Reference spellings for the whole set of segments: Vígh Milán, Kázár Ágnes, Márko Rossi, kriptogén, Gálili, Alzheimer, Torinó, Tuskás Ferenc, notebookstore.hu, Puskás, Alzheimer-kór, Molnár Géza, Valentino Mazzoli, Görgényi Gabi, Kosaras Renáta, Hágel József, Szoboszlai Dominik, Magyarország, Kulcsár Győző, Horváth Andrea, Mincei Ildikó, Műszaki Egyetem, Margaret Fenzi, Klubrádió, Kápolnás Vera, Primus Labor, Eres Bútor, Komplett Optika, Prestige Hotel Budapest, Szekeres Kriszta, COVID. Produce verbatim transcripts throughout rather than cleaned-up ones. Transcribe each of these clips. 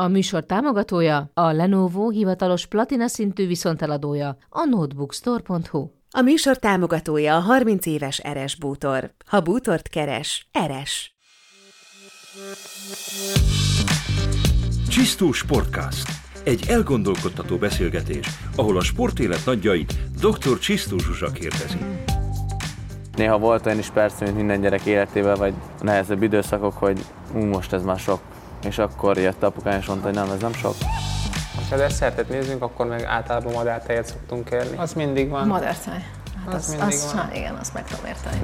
A műsor támogatója a Lenovo hivatalos platina szintű viszonteladója, a notebookstore pont hu. A műsor támogatója a harminc éves Eres Bútor. Ha bútort keres, Eres. Csisztu Podcast. Egy elgondolkodtató beszélgetés, ahol a sportélet nagyjait doktor Csisztú Zsuzsa kérdezi. Néha volt olyan is persze, mint minden gyerek életében, vagy nehezebb időszakok, hogy ú, most ez már sok. És akkor jött apukám, és mondta, hogy nem, ez nem sok. Ha az esszertet nézzünk, akkor meg általában madártejet szoktunk kérni. Az mindig van. Madártej. Hát az, az mindig az van. Van. Igen, azt meg tudom érteni.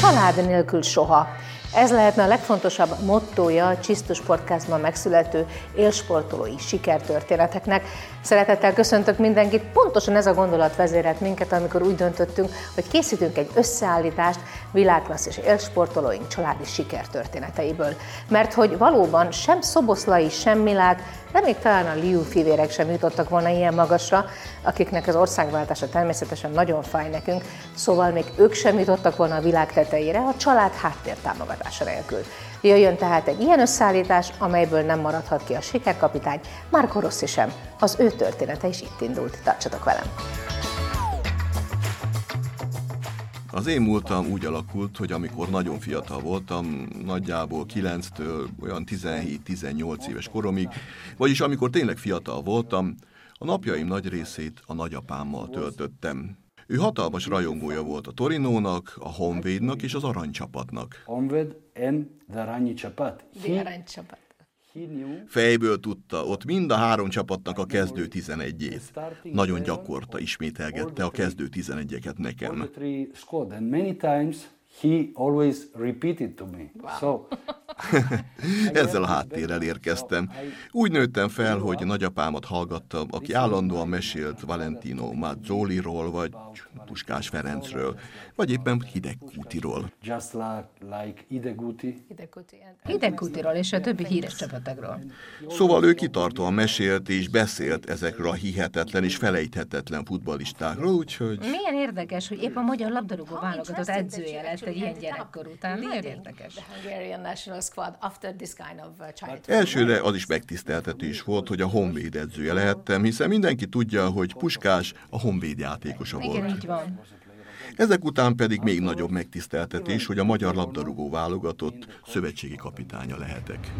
Család nélkül soha. Ez lehetne a legfontosabb mottója a Csisztu Podcastban megszülető élsportolói sikertörténeteknek. Szeretettel köszöntök mindenkit, pontosan ez a gondolat vezérelt minket, amikor úgy döntöttünk, hogy készítünk egy összeállítást világklasszis élsportolóink családi sikertörténeteiből. Mert hogy valóban sem Szoboszlai, sem Milák, de még talán a Liu fivérek sem jutottak volna ilyen magasra, akiknek az országváltása természetesen nagyon fáj nekünk, szóval még ők sem jutottak volna a világ tetejére, a család háttértámogatása nélkül. Jöjjön tehát egy ilyen összeállítás, amelyből nem maradhat ki a sikerkapitány, Márko Rossi sem. Az ő története is itt indult. Tartsatok velem! Az én múltam úgy alakult, hogy amikor nagyon fiatal voltam, nagyjából kilenctől olyan tizenhét-tizennyolc éves koromig, vagyis amikor tényleg fiatal voltam, a napjaim nagy részét a nagyapámmal töltöttem. Ő hatalmas rajongója volt a Torinónak, a Honvédnak és az Aranycsapatnak. Honvéd and the Aranycsapat. The Aranycsapat. Fejből tudta ott mind a három csapatnak a kezdő tizenegyét. Nagyon gyakorta ismételgette a kezdő tizenegyeket nekem. Wow. Ezzel a háttérrel érkeztem. Úgy nőttem fel, hogy nagyapámat hallgattam, aki állandóan mesélt Valentino Mazzoliról, vagy Tuskás Ferencről, vagy éppen Hidegútiról. Hidegútiról és a többi híres csapatokról. Szóval ő kitartóan mesélt és beszélt ezekről a hihetetlen és felejthetetlen futballistákról, úgyhogy... Milyen érdekes, hogy épp a magyar labdarúgó válogatott edzője lett egy ilyen gyerekkor után. Milyen érdekes. Elsőre az is megtiszteltetés volt, hogy a Honvéd edzője lehettem, hiszen mindenki tudja, hogy Puskás a Honvéd játékosa volt. Igen, így van. Ezek után pedig még nagyobb megtiszteltetés, hogy a magyar labdarúgó válogatott szövetségi kapitánya lehetek.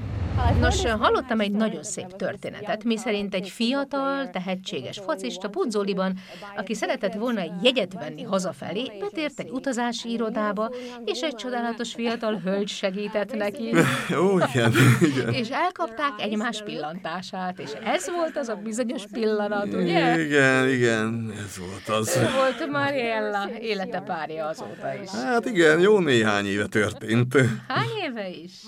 Nos, hallottam egy nagyon szép történetet, miszerint egy fiatal, tehetséges focista Punzoliban, aki szeretett volna jegyet venni hazafelé, betért egy utazási irodába, és egy csodálatos fiatal hölgy segített neki. Ó, igen, igen. És elkapták egymás pillantását, és ez volt az a bizonyos pillanat, ugye? Igen, igen, ez volt az. Ez volt Mariella, élete párja azóta is. Hát igen, jó néhány éve történt. Hány éve is?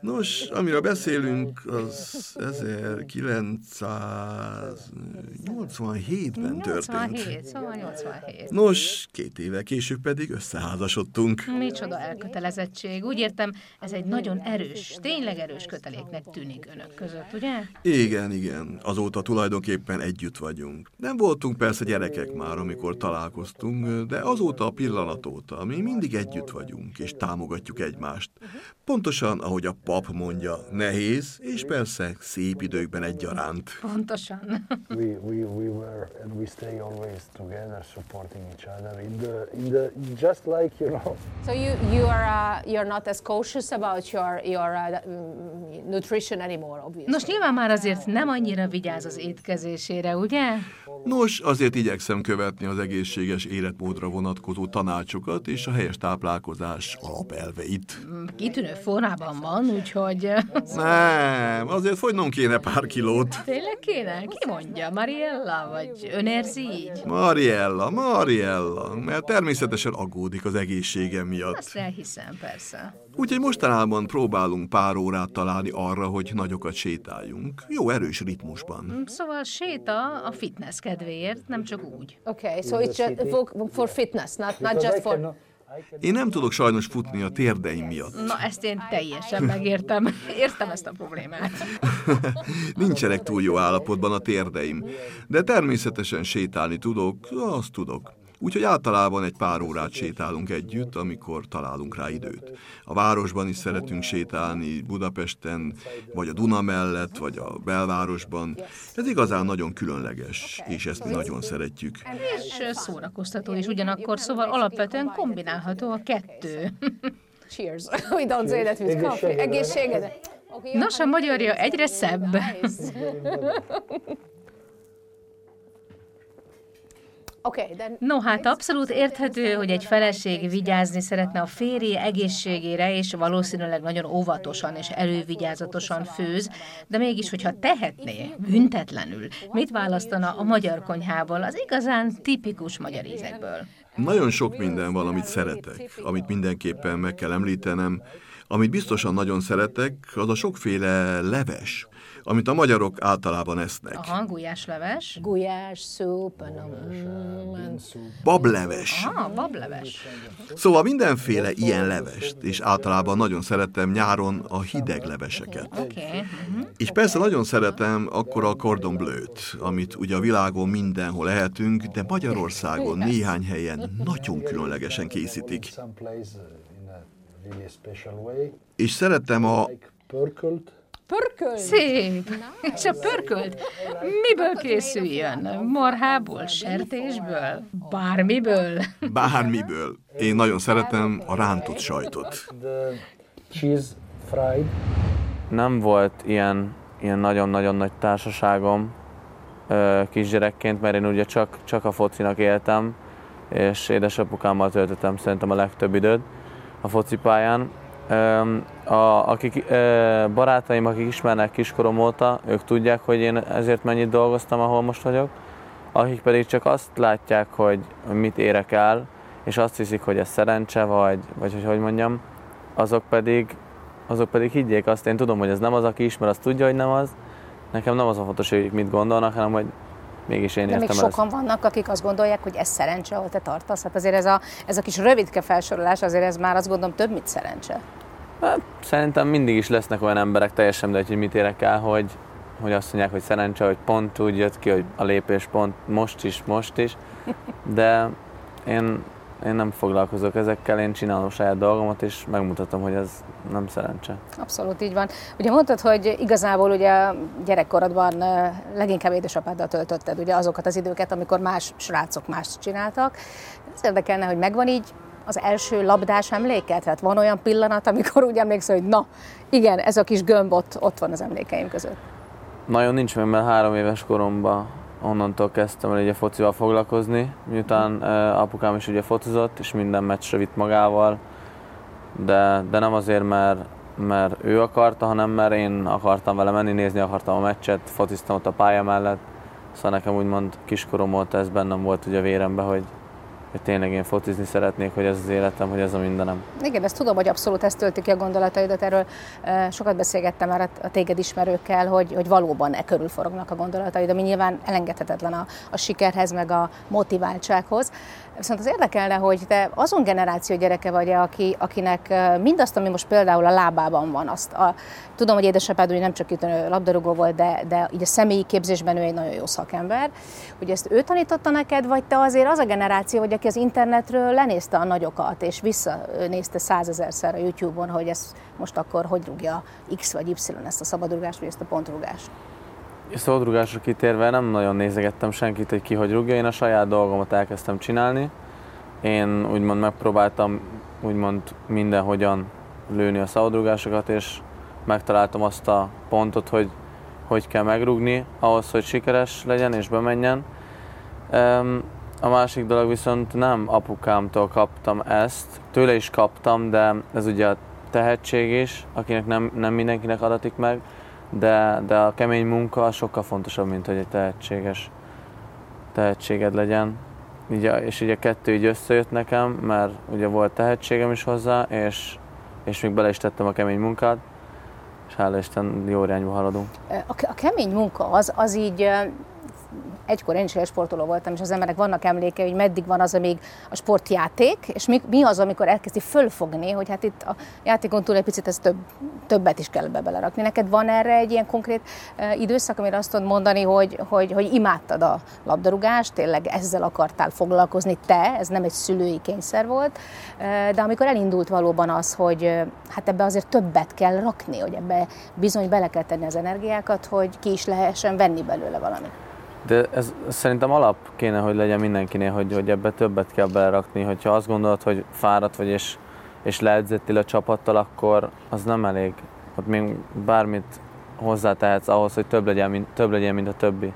Nos, amiről beszélünk, az ezerkilencszáznyolcvanhétben történt. Szóval nyolcvanhét. Nos, két évvel később pedig összeházasodtunk. Micsoda elkötelezettség. Úgy értem, ez egy nagyon erős, tényleg erős köteléknek tűnik önök között, ugye? Igen, igen. Azóta tulajdonképpen együtt vagyunk. Nem voltunk persze gyerekek már, amikor találkoztunk, de azóta a pillanat óta mi mindig együtt vagyunk, és támogatjuk egymást. Pontosan, ahogy a pap mondja, nehéz, és persze szép időkben egyaránt. Pontosan. We we we were and we stay always together, supporting each other in the in the just like you know. So you you are uh, you're not as cautious about your your uh, nutrition anymore, obviously. Nos, nyilván már azért nem annyira vigyáz az étkezésére, ugye? Nos, azért igyekszem követni az egészséges életmódra vonatkozó tanácsokat és a helyes táplálkozás alapelveit. Kitűnő formában van. Úgyhogy... Nem, azért fogynom kéne pár kilót. Tényleg kéne? Ki mondja? Mariella? Vagy önérzi így? Mariella, Mariella, mert természetesen aggódik az egészségem miatt. Azt elhiszem, persze. Úgyhogy mostanában próbálunk pár órát találni arra, hogy nagyokat sétáljunk. Jó erős ritmusban. Szóval séta a fitness kedvéért, nem csak úgy. Okay, so it's just for fitness, not, not just for... Én nem tudok sajnos futni a térdeim miatt. Na, ezt én teljesen megértem. Értem ezt a problémát. Nincsenek túl jó állapotban a térdeim, de természetesen sétálni tudok, azt tudok. Úgyhogy általában egy pár órát sétálunk együtt, amikor találunk rá időt. A városban is szeretünk sétálni, Budapesten, vagy a Duna mellett, vagy a belvárosban. Ez igazán nagyon különleges, és ezt mi nagyon szeretjük. És szórakoztató is ugyanakkor, szóval alapvetően kombinálható a kettő. Cheers! We don't say that with coffee. Egészségedre! Nos, a magyarja egyre szebb! No, hát abszolút érthető, hogy egy feleség vigyázni szeretne a férje egészségére, és valószínűleg nagyon óvatosan és elővigyázatosan főz, de mégis, hogyha tehetné, büntetlenül, mit választana a magyar konyhából, az igazán tipikus magyar ízekből? Nagyon sok minden van, amit szeretek, amit mindenképpen meg kell említenem. Amit biztosan nagyon szeretek, az a sokféle leves, amit a magyarok általában esznek. Aha, gulyásleves. Gulyás, szup, bableves. Ah, bableves. Szóval mindenféle ilyen levest, és általában nagyon szeretem nyáron a hideg leveseket. Oké. Okay. Uh-huh. És persze nagyon szeretem akkor a cordon bleu-t, amit ugye a világon mindenhol lehetünk, de Magyarországon néhány helyen nagyon különlegesen készítik. És szeretem a... Pörkölt? Szép! És a pörkölt miből készüljön? Marhából, sertésből? Bármiből? Bármiből. Én nagyon szeretem a rántott sajtot. Nem volt ilyen, ilyen nagyon-nagyon nagy társaságom kisgyerekként, mert én ugye csak, csak a focinak éltem, és édesapukámmal töltöttem szerintem a legtöbb időt a focipályán. A, akik, barátaim, akik ismernek kiskorom óta, ők tudják, hogy én ezért mennyit dolgoztam, ahol most vagyok. Akik pedig csak azt látják, hogy mit érek el, és azt hiszik, hogy ez szerencse, vagy, vagy hogy hogy mondjam, azok pedig, azok pedig higgyék azt, én tudom, hogy ez nem az, aki ismer, azt tudja, hogy nem az. Nekem nem az a fontos, hogy mit gondolnak, hanem hogy mégis én értem ezt. De még sokan ezt. Vannak, akik azt gondolják, hogy ez szerencse, ahol te tartasz. Hát azért ez a, ez a kis rövidke felsorolás, azért ez már azt gondolom több, mint szerencse. Hát, szerintem mindig is lesznek olyan emberek, teljesen mindegy, hogy mit érek el, hogy, hogy azt mondják, hogy szerencse, hogy pont úgy jött ki, hogy a lépés pont most is, most is. De én, én nem foglalkozok ezekkel, én csinálom saját dolgomat, és megmutatom, hogy ez nem szerencse. Abszolút így van. Ugye mondtad, hogy igazából ugye gyerekkorodban leginkább édesapáddal töltötted ugye azokat az időket, amikor más srácok mást csináltak. Ez érdekelne, hogy megvan így az első labdás emléke? Tehát van olyan pillanat, amikor úgy emlékszel, hogy na, igen, ez a kis gömb ott, ott van az emlékeim között. Nagyon nincs meg, mert három éves koromban onnantól kezdtem el ugye focival foglalkozni, miután uh, apukám is ugye focizott, és minden meccsre vitt magával, de, de nem azért, mert, mert ő akarta, hanem mert én akartam vele menni, nézni akartam a meccset, fociztam ott a pálya mellett, szóval nekem úgymond kiskorom óta ez bennem volt ugye a véremben, hogy hogy tényleg én focizni szeretnék, hogy ez az életem, hogy ez a mindenem. Igen, ezt tudom, hogy abszolút ezt tölti ki a gondolataidat, erről sokat beszélgettem már a téged ismerőkkel, hogy, hogy valóban e körül forognak a gondolataid, ami nyilván elengedhetetlen a, a sikerhez, meg a motiváltsághoz. Viszont az érdekelne, hogy te azon generáció gyereke vagy, aki, akinek mindazt, ami most például a lábában van, azt a, tudom, hogy édesapád ugye nem csak itt labdarúgó volt, de, de így a személyi képzésben ő egy nagyon jó szakember, hogy ezt ő tanította neked, vagy te azért az a generáció, hogy aki az internetről lenézte a nagyokat, és visszanézte százezerszer a YouTube-on, hogy ez most akkor hogy rúgja X vagy Y ezt a szabadrúgást, vagy ezt a pontrúgást. A szabadrúgásra kitérve nem nagyon nézegettem senkit, hogy ki hogy rúgja. Én a saját dolgomat elkezdtem csinálni. Én úgymond megpróbáltam úgymond mindenhogyan lőni a szabadrúgásokat, és megtaláltam azt a pontot, hogy hogy kell megrúgni ahhoz, hogy sikeres legyen és bemenjen. Um, A másik dolog viszont nem apukámtól kaptam ezt, tőle is kaptam, de ez ugye a tehetség is, akinek nem, nem mindenkinek adatik meg, de, de a kemény munka sokkal fontosabb, mint hogy egy tehetséges tehetséged legyen. Így, és így a kettő így összejött nekem, mert ugye volt tehetségem is hozzá, és, és még bele is tettem a kemény munkát, és hála Isten jó irányba haladunk. A kemény munka az, az így... egykor én is sportoló voltam, és az embernek vannak emléke, hogy meddig van az, amíg a sportjáték, és mi, mi az, amikor elkezdi fölfogni, hogy hát itt a játékon túl egy picit ez több, többet is kell belerakni. Neked van erre egy ilyen konkrét időszak, amire azt tudod mondani, hogy, hogy, hogy imádtad a labdarúgást, tényleg ezzel akartál foglalkozni te, ez nem egy szülői kényszer volt, de amikor elindult valóban az, hogy hát ebbe azért többet kell rakni, hogy ebbe bizony bele kell tenni az energiákat, hogy ki is lehessen venni belőle valamit. De ez szerintem alap kéne, hogy legyen mindenkinél, hogy, hogy ebbe többet kell belerakni. Hogyha azt gondolod, hogy fáradt vagy és, és leedzettél a csapattal, akkor az nem elég. Ott még bármit hozzátehetsz ahhoz, hogy több legyen, mint, több legyen, mint a többi.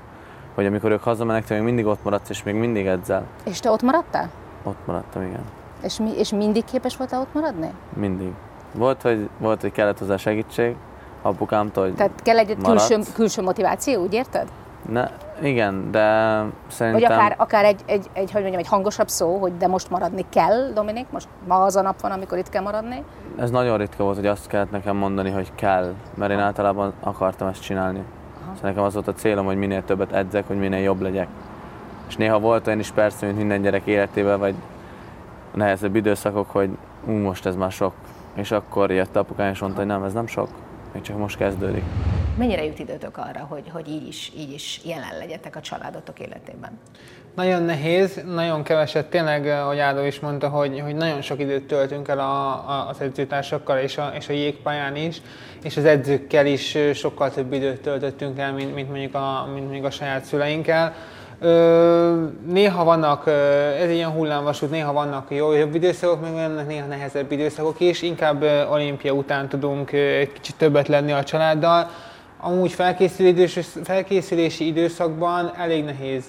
Hogy amikor ők hazamennek, te még mindig ott maradsz, és még mindig edzel. És te ott maradtál? Ott maradtam, igen. És, mi, és mindig képes voltál ott maradni? Mindig. Volt, hogy, volt, hogy kellett hozzá segítség apukámtól, hogy tehát kell egy külső, külső motiváció, úgy érted? Ne, igen, de szerintem... Vagy akár, akár egy, egy, egy, hogy mondjam, egy hangosabb szó, hogy de most maradni kell, Dominik, most ma az a nap van, amikor itt kell maradni. Ez nagyon ritka volt, hogy azt kellett nekem mondani, hogy kell, mert én általában akartam ezt csinálni. Aha. Szóval nekem az volt a célom, hogy minél többet edzek, hogy minél jobb legyek. És néha volt olyan is persze, mint minden gyerek életében, vagy nehezebb időszakok, hogy ú, most ez már sok. És akkor jött apukám és mondta, hogy nem, ez nem sok, még csak most kezdődik. Mennyire jut időtök arra, hogy, hogy így, is, így is jelen legyetek a családotok életében? Nagyon nehéz, nagyon keveset. Tényleg, ahogy Ádó is mondta, hogy, hogy nagyon sok időt töltünk el a, a, az edzőtársakkal és a, és a jégpályán is, és az edzőkkel is sokkal több időt töltöttünk el, mint, mint, mondjuk, a, mint mondjuk a saját szüleinkkel. Ö, néha vannak, ez ilyen hullámvasút, néha vannak jó, jobb időszakok, meg vannak néha nehezebb időszakok is. Inkább olimpia után tudunk egy kicsit többet lenni a családdal. Amúgy felkészülési időszakban elég nehéz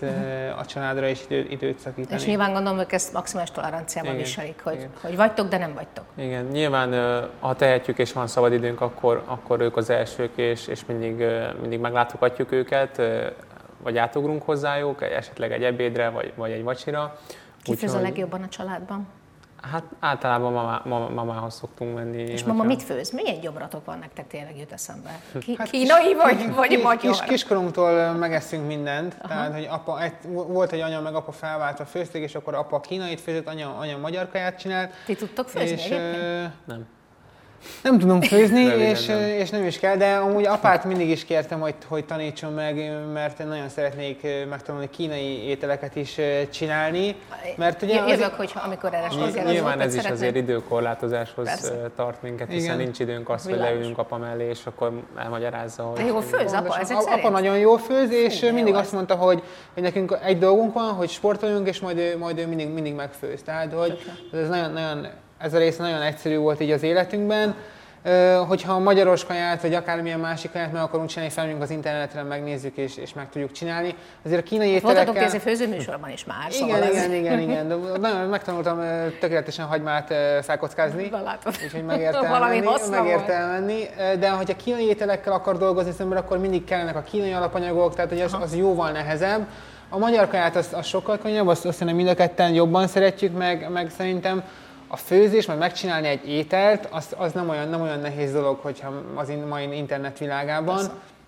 a családra is időt, időt szakítani. És nyilván gondolom, hogy ezt maximális toleranciában viselik, hogy, hogy vagytok, de nem vagytok. Igen, nyilván ha tehetjük és van szabad időnk, akkor, akkor ők az elsők, és, és mindig, mindig meglátogatjuk őket, vagy átugrunk hozzájuk, esetleg egy ebédre, vagy, vagy egy vacsira. Ki főz a legjobban a családban? Hát általában mamá, mamá, mamához szoktunk menni. És mama mit főz? Milyen gyomratok van nektek, tényleg jut eszembe? Ki, hát kínai vagy, vagy magyar? Kis, kiskorunktól megeszünk mindent. Aha. Tehát, hogy apa, volt, hogy anya meg apa felváltva főzték, és akkor apa kínait főzött, anya, anya magyar kaját csinált. Ti tudtok főzni és, egyébként? Nem. Nem tudom főzni, nem, és, nem. és nem is kell, de amúgy apát mindig is kértem, hogy, hogy tanítson meg, mert nagyon szeretnék megtanulni kínai ételeket is csinálni. Mert ugye jövök, azért, hogy amikor erre hozzá nyilván, nyilván ez is szeretném. Azért időkorlátozáshoz persze. Tart minket, hiszen igen. Nincs időnk azt, világos. Hogy leüljünk apa mellé, és akkor elmagyarázza, hogy... De jól főz apa, ezek szerint? Apa nagyon jól főz, és fú, mindig azt mondta, hogy, hogy nekünk egy dolgunk van, hogy sportoljunk, és majd ő, majd ő mindig, mindig megfőz. Tehát, hogy ez nagyon-nagyon... Ez a rész nagyon egyszerű volt így az életünkben, hogyha a magyaros kaját, vagy akármilyen másik kaját meg akarunk csinálni, felmegyünk az internetre, megnézzük és, és meg tudjuk csinálni. Azért a kínai ételekkel... Voltatok kézi főzőműsorban is már, szóval igen, ez... igen, igen, igen. De megtanultam tökéletesen hagymát szákockázni, úgyhogy megértem valami menni, megértem menni. De hogyha kínai ételekkel akar dolgozni az ember, akkor mindig kellenek a kínai alapanyagok, tehát hogy az, az jóval nehezebb. A magyar kaját az, az sokkal könnyebb, azt hiszem mind a ketten jobban szeretjük, meg, meg szerintem a főzés, majd megcsinálni egy ételt, az, az nem, olyan, nem olyan nehéz dolog, hogyha az in, mai internet világában,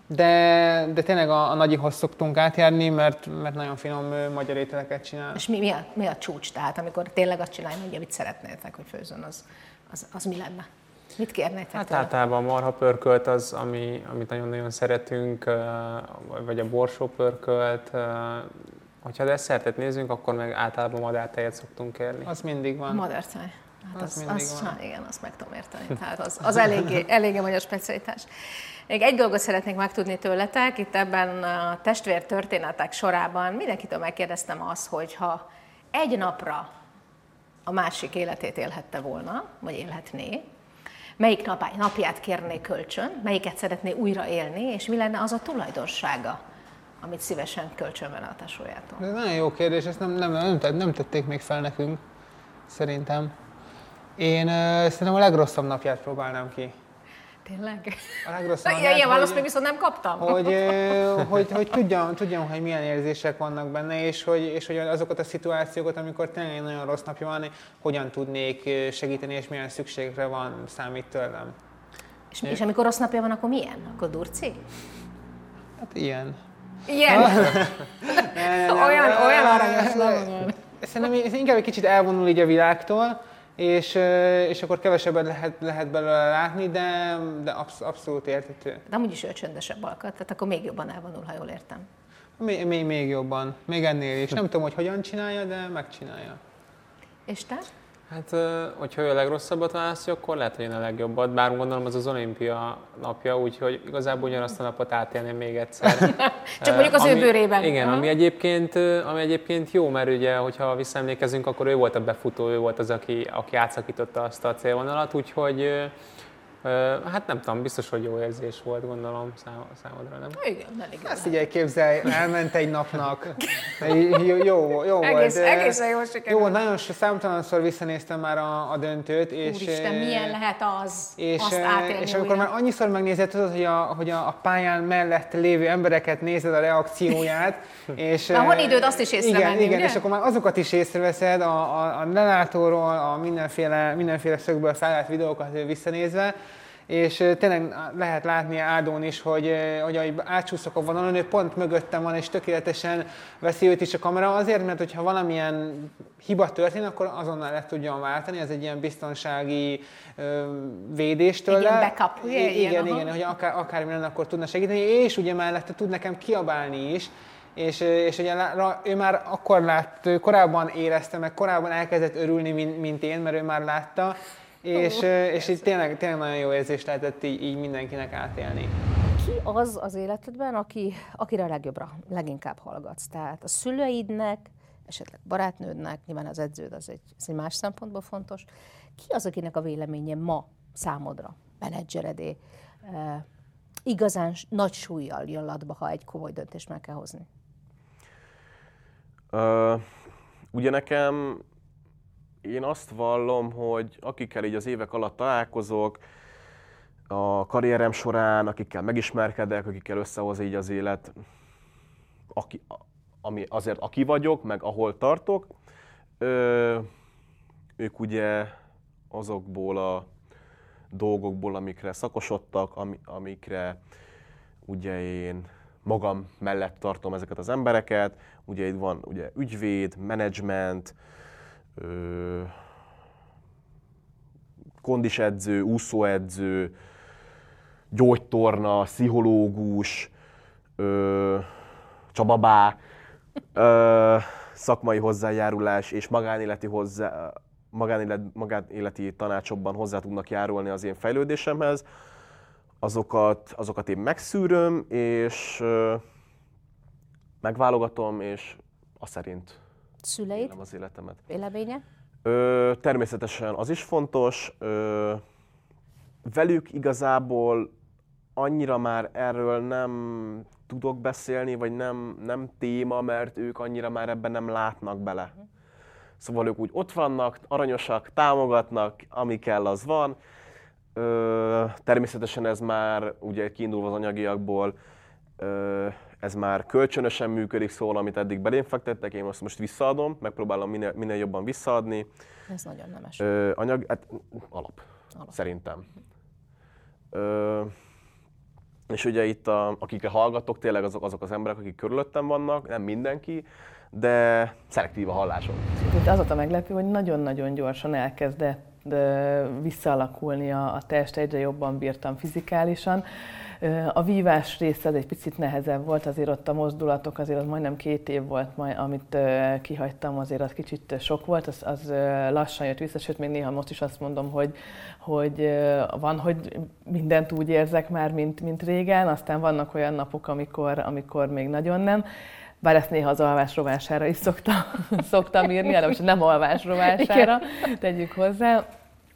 de, de tényleg a, a nagyihoz szoktunk átjárni, mert, mert nagyon finom magyar ételeket csinál. És mi, mi, a, mi a csúcs? Tehát amikor tényleg azt csinálni, hogy amit szeretnétek, hogy főzön, az, az, az mi lenne? Mit kérnétek? Hát általában a marhapörkölt az, ami, amit nagyon-nagyon szeretünk, vagy a borsópörkölt. Hogyha desszertet nézzünk, akkor meg általában madártejet szoktunk kérni. Az mindig van. Madártej. Hát az, az, az van. Igen, azt meg tudom érteni. Tehát az, az eléggé, eléggé magyar specialitás. Még egy dolgot szeretnék megtudni tőletek. Itt ebben a testvér történetek sorában mindenkitől megkérdeztem azt, hogy ha egy napra a másik életét élhette volna, vagy élhetné, melyik napját kérné kölcsön, melyiket szeretné újra élni, és mi lenne az a tulajdonsága, amit szívesen kölcsön vele a tesójától? Ez nagyon jó kérdés, ezt nem, nem, nem, nem tették még fel nekünk, szerintem. Én uh, szerintem a legrosszabb napját próbálnám ki. Tényleg? A legrosszabb napját. Ilyen választ még viszont nem kaptam. Hogy, hogy, hogy, hogy tudjam, tudjam, hogy milyen érzések vannak benne, és hogy, és hogy azokat a szituációkat, amikor tényleg nagyon rossz napja van, hogyan tudnék segíteni, és milyen szükségre van, számít tőlem. És, és amikor rossz napja van, akkor milyen? Akkor durci? Hát ilyen. Ilyen. Olyan, olyan aranyos labor. Szerintem inkább egy kicsit elvonul így a világtól, és, és akkor kevesebbet lehet, lehet belőle látni, de, de absz, abszolút érthető. De amúgy is ő csöndesebb alkat, tehát akkor még jobban elvonul, ha jól értem. Még, még, még jobban, még ennél is. Nem tudom, hogy hogyan csinálja, de megcsinálja. És te? Hát, hogyha ő a legrosszabbat választja, akkor lehet, hogy én a legjobbat. Bár gondolom, az az olimpia napja, úgyhogy igazából ugyanazt a napot átélném még egyszer. Csak mondjuk az ami, ő bőrében. Igen, uh-huh. ami, egyébként, ami egyébként jó, mert ugye, hogyha visszaemlékezünk, akkor ő volt a befutó, ő volt az, aki, aki átszakította azt a célvonalat, úgyhogy hát nem tudom, biztos, hogy jó érzés volt, gondolom, számodra, nem? Igen, elég. Azt így elképzelj, elment egy napnak. Jó, jó egész, volt. Egészen jól sikerült. Jó, nagyon számtalanszor visszanéztem már a, a döntőt. És, úristen, milyen lehet az, és, azt átélni. És amikor újra. Már annyiszor megnézed, tudod, hogy a, hogy a pályán mellett lévő embereket nézed a reakcióját. És, na, van időd azt is észrevenni, igen, ugye? És akkor már azokat is észreveszed, a, a, a lelátóról, a mindenféle, mindenféle szögből felállt videókat visszanézve. És tényleg lehet látni Ádón is, hogy, hogy ahogy átsúszok a vonalon, ő pont mögöttem van, és tökéletesen veszi őt is a kamera azért, mert hogyha valamilyen hiba történik, akkor azonnal le tudjon váltani, ez egy ilyen biztonsági védéstől. Egy ilyen backup, ugye? Igen, ilyen, igen, igen, hogy akár, akármi lenne, akkor tudna segíteni, és ugye mellette tud nekem kiabálni is. És, és ugye ő már akkor lát, ő korábban érezte, meg korábban elkezdett örülni, mint, mint én, mert ő már látta. És, oh, és így tényleg, tényleg nagyon jó érzést lehetett így, így mindenkinek átélni. Ki az az életedben, aki, akire a legjobbra, leginkább hallgatsz? Tehát a szüleidnek, esetleg barátnődnek, nyilván az edződ az egy, az egy más szempontból fontos. Ki az, akinek a véleménye ma számodra, menedzseredé, eh, igazán nagy súllyal jön latba, ha egy komoly döntést meg kell hozni? Uh, ugye nekem... Én azt vallom, hogy akikkel így az évek alatt találkozok, a karrierem során, akikkel megismerkedek, akikkel összehoz így az élet, aki, ami azért aki vagyok, meg ahol tartok, ö, ők ugye azokból a dolgokból, amikre szakosodtak, amikre ugye én magam mellett tartom ezeket az embereket, ugye itt van ugye ügyvéd, menedzsment, kondisedző, úszóedző, gyógytorna, pszichológus, ö, csababá, ö, szakmai hozzájárulás és magánéleti, hozzá, magánélet, magánéleti tanácsokban hozzá tudnak járulni az én fejlődésemhez. Azokat, azokat én megszűröm, és ö, megválogatom, és azt szerint szüleid, az életemet. Véleménye? Ö, természetesen az is fontos. Ö, velük igazából annyira már erről nem tudok beszélni, vagy nem, nem téma, mert ők annyira már ebben nem látnak bele. Szóval ők úgy ott vannak, aranyosak, támogatnak, ami kell, az van. Ö, természetesen ez már, ugye kiindulva az anyagiakból, ö, ez már kölcsönösen működik, szóval amit eddig belém fektettek, én azt most visszaadom, megpróbálom minél, minél jobban visszaadni. Ez nagyon nemes. Ö, anyag, hát, alap, alap, szerintem. Ö, és ugye itt, a, akikre hallgatok, tényleg azok, azok az emberek, akik körülöttem vannak, nem mindenki, de szelektív a hallásom. Itt az a meglepő, hogy nagyon-nagyon gyorsan elkezdett visszaalakulni a, a test, egyre jobban bírtam fizikálisan. A vívás része egy picit nehezebb volt, azért ott a mozdulatok, azért az majdnem két év volt, majd, amit kihagytam, azért az kicsit sok volt, az, az lassan jött vissza, sőt, még néha most is azt mondom, hogy, hogy van, hogy mindent úgy érzek már, mint, mint régen, aztán vannak olyan napok, amikor, amikor még nagyon nem. Bár ezt néha az alvásrovására is szoktam, szoktam írni, hanem most nem alvásrovására, tegyük hozzá.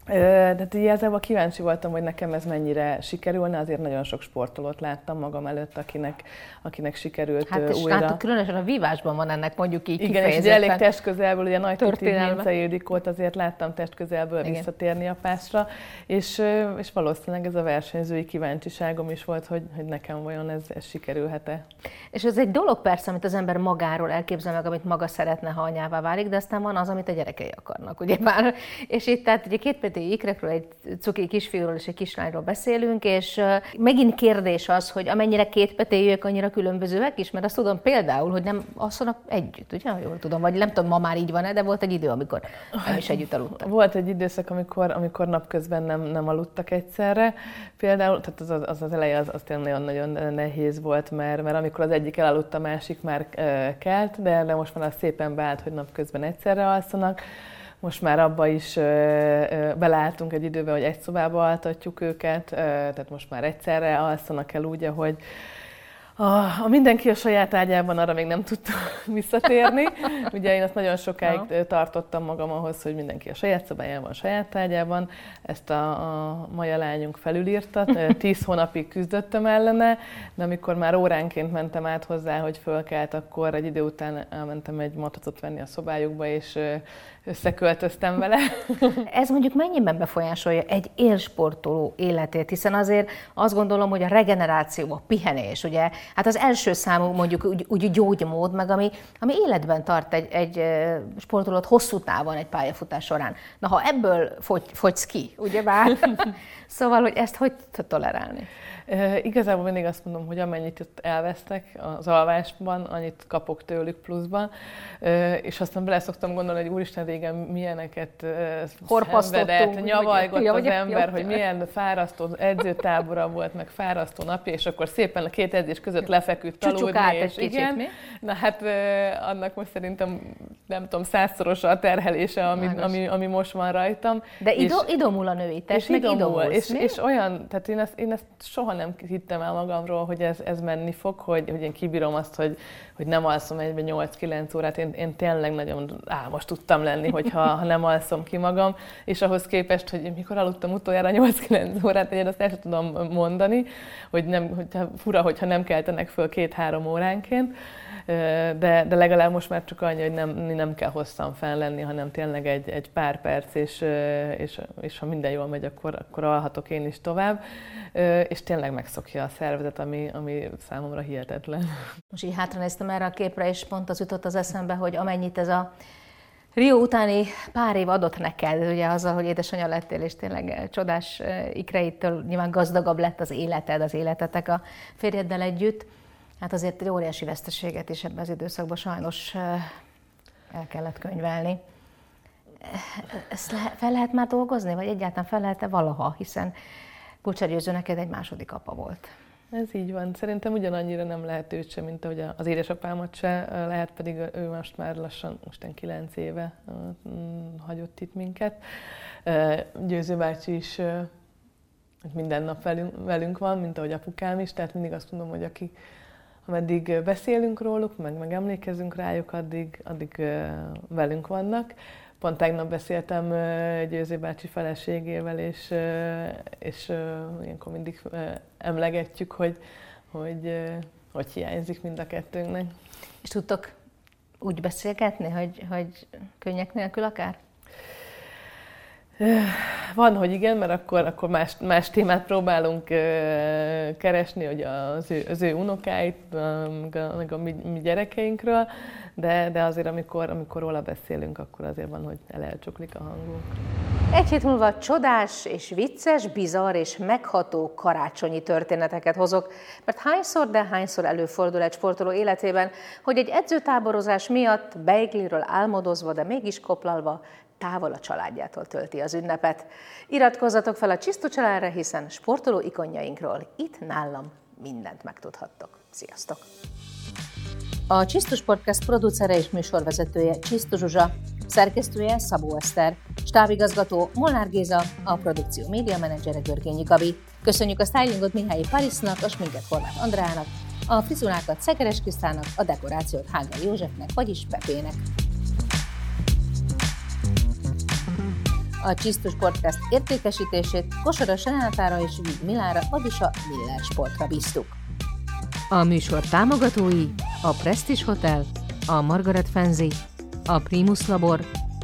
De igazából kíváncsi voltam, hogy nekem ez mennyire sikerülne, azért nagyon sok sportolót láttam magam előtt, akinek, akinek sikerült hát és újra. Hát különösen a vívásban van ennek mondjuk így kifejezetten. Igen, és ugye elég testközelből, ugye Nagy Tuti Mincei Ildikót azért láttam testközelből visszatérni a pásra, és, és valószínűleg ez a versenyzői kíváncsiságom is volt, hogy, hogy nekem vajon ez, ez sikerülhet-e. És ez egy dolog persze, amit az ember magáról elképzel meg, amit maga szeretne, ha anyává válik, de aztán van az, amit a gyerekei akarnak, ugye már. És itt tehát ugye két esetű ikrekről, egy cuki kisfiúról és egy kislányról beszélünk, és megint kérdés az, hogy amennyire kétpetélyűek, annyira különbözőek is, mert azt tudom például, hogy nem alszanak együtt, ugye? Jól tudom, vagy nem tudom, ma már így van-e, de volt egy idő, amikor nem is együtt aludtak. Volt egy időszak, amikor, amikor napközben nem, nem aludtak egyszerre. Például, tehát az az, az eleje az, az tényleg nagyon-nagyon nehéz volt, mert, mert amikor az egyik elaludt, a másik már kelt, de, de most már az szépen beállt, hogy napközben egyszerre alszanak. Most már abba is beláttunk egy időben, hogy egy szobába altatjuk őket, tehát most már egyszerre alszanak el úgy, ahogy a, a mindenki a saját ágyában, arra még nem tudtam visszatérni. Ugye én azt nagyon sokáig no. tartottam magam ahhoz, hogy mindenki a saját szobájában, a saját ágyában. Ezt a, a maja lányunk felülírta, tíz hónapig küzdöttem ellene, de amikor már óránként mentem át hozzá, hogy fölkelt, akkor egy idő után elmentem egy matracot venni a szobájukba, és összeköltöztem vele. Ez mondjuk mennyiben befolyásolja egy élsportoló életét, hiszen azért azt gondolom, hogy a regeneráció, a pihenés, ugye, hát az első számú mondjuk úgy, úgy gyógymód, meg ami, ami életben tart egy, egy sportolót hosszú távon egy pályafutás során. Na, ha ebből fogy, fogysz ki, ugye bár? Szóval, hogy ezt hogy tud tolerálni? E, igazából mindig azt mondom, hogy amennyit itt elvesztek az alvásban, annyit kapok tőlük pluszban, e, és aztán bele szoktam gondolni, hogy úristen, régen milyeneket szenvedett, nyavalgott ugye, az ugye, ember, ugye, hogy milyen fárasztó edzőtábora volt, meg fárasztó napja, és akkor szépen a két edzés között lefeküdt aludni, és kicsit, igen. Mi? Na hát eh, annak most szerintem, nem tudom, százszorosa a terhelése, ami, ami, ami most van rajtam. De ido, és, idomul a női test, meg idomulsz, és, és olyan, tehát én ezt, én ezt soha nem hittem el magamról, hogy ez, ez menni fog, hogy, hogy én kibírom azt, hogy, hogy nem alszom egyben nyolc-kilenc órát. Én, én tényleg nagyon álmos tudtam lenni, hogyha ha nem alszom ki magam, és ahhoz képest, hogy mikor aludtam utoljára nyolc-kilenc órát, én azt el sem tudom mondani, hogy nem, hogy fura, hogyha nem keltenek föl két-három óránként, de, de legalább most már csak annyi, hogy nem, nem kell hosszan fenn lenni, hanem tényleg egy, egy pár perc, és, és, és ha minden jól megy, akkor, akkor alhatok én is tovább, és tényleg megszokja a szervezet, ami, ami számomra hihetetlen. Most így hátranéztem erre a képre, és pont az jutott az eszembe, hogy amennyit ez a Rio utáni pár év adott neked, ugye azzal, hogy édesanyja lettél, és tényleg csodás ikreittől nyilván gazdagabb lett az életed, az életetek a férjeddel együtt. Hát azért egy óriási veszteséget is ebben az időszakban sajnos el kellett könyvelni. Ezt le, fel lehet már dolgozni, vagy egyáltalán fel lehet-e valaha, hiszen Kulcsár Győző neked egy második apa volt. Ez így van. Szerintem ugyanannyira nem lehet őt sem, mint ahogy az édesapámat se lehet, pedig ő most már lassan, mostan kilenc éve hagyott itt minket. Győző bácsi is minden nap velünk, velünk van, mint ahogy apukám is, tehát mindig azt mondom, hogy aki, ameddig beszélünk róluk, meg megemlékezünk rájuk, addig, addig velünk vannak. Pont tegnap beszéltem Győző bácsi feleségével, és, és ilyenkor mindig emlegetjük, hogy hogy, hogy hiányzik mind a kettőnknek. És tudtok úgy beszélgetni, hogy, hogy könnyek nélkül akár? Van, hogy igen, mert akkor, akkor más, más témát próbálunk keresni, hogy az ő, az ő unokáit, meg a, meg a mi, mi gyerekeinkről, de, de azért, amikor, amikor róla beszélünk, akkor azért van, hogy elelcsuklik a hangunk. Egy hét múlva csodás és vicces, bizarr és megható karácsonyi történeteket hozok, mert hányszor, de hányszor előfordul egy sportoló életében, hogy egy edzőtáborozás miatt beigliről álmodozva, de mégis koplalva, távol a családjától tölti az ünnepet. Iratkozzatok fel a Csisztu családra, hiszen sportoló ikonjainkról itt nálam mindent megtudhattok. Sziasztok! A Csisztu Podcast producere és műsorvezetője Csisztú Zsuzsa, szerkesztője Szabó Eszter, stábigazgató Molnár Géza, a produkció média menedzsere Görgényi Gabi. Köszönjük a stylingot Mihályi Párisnak, a sminket Horváth Andreának, a frizurákat Szekeres Krisztának, a dekorációt Hágel Józsefnek, vagyis Pepének. A Csisztu Podcast értékesítését Kosaras Renátára és Vígh Milánra, vagyis a Miller Sportra bíztuk. A műsor támogatói a Prestige Hotel, a Margaret Fenzi, a Primus Labor,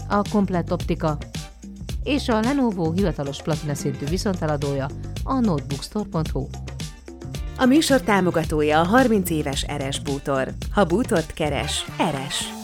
a Komplett Optika és a Lenovo hivatalos platinaszintű viszonteladója a notebookstore pont hu. A műsor támogatója a harminc éves Eres Bútor. Ha bútort keres, Eres!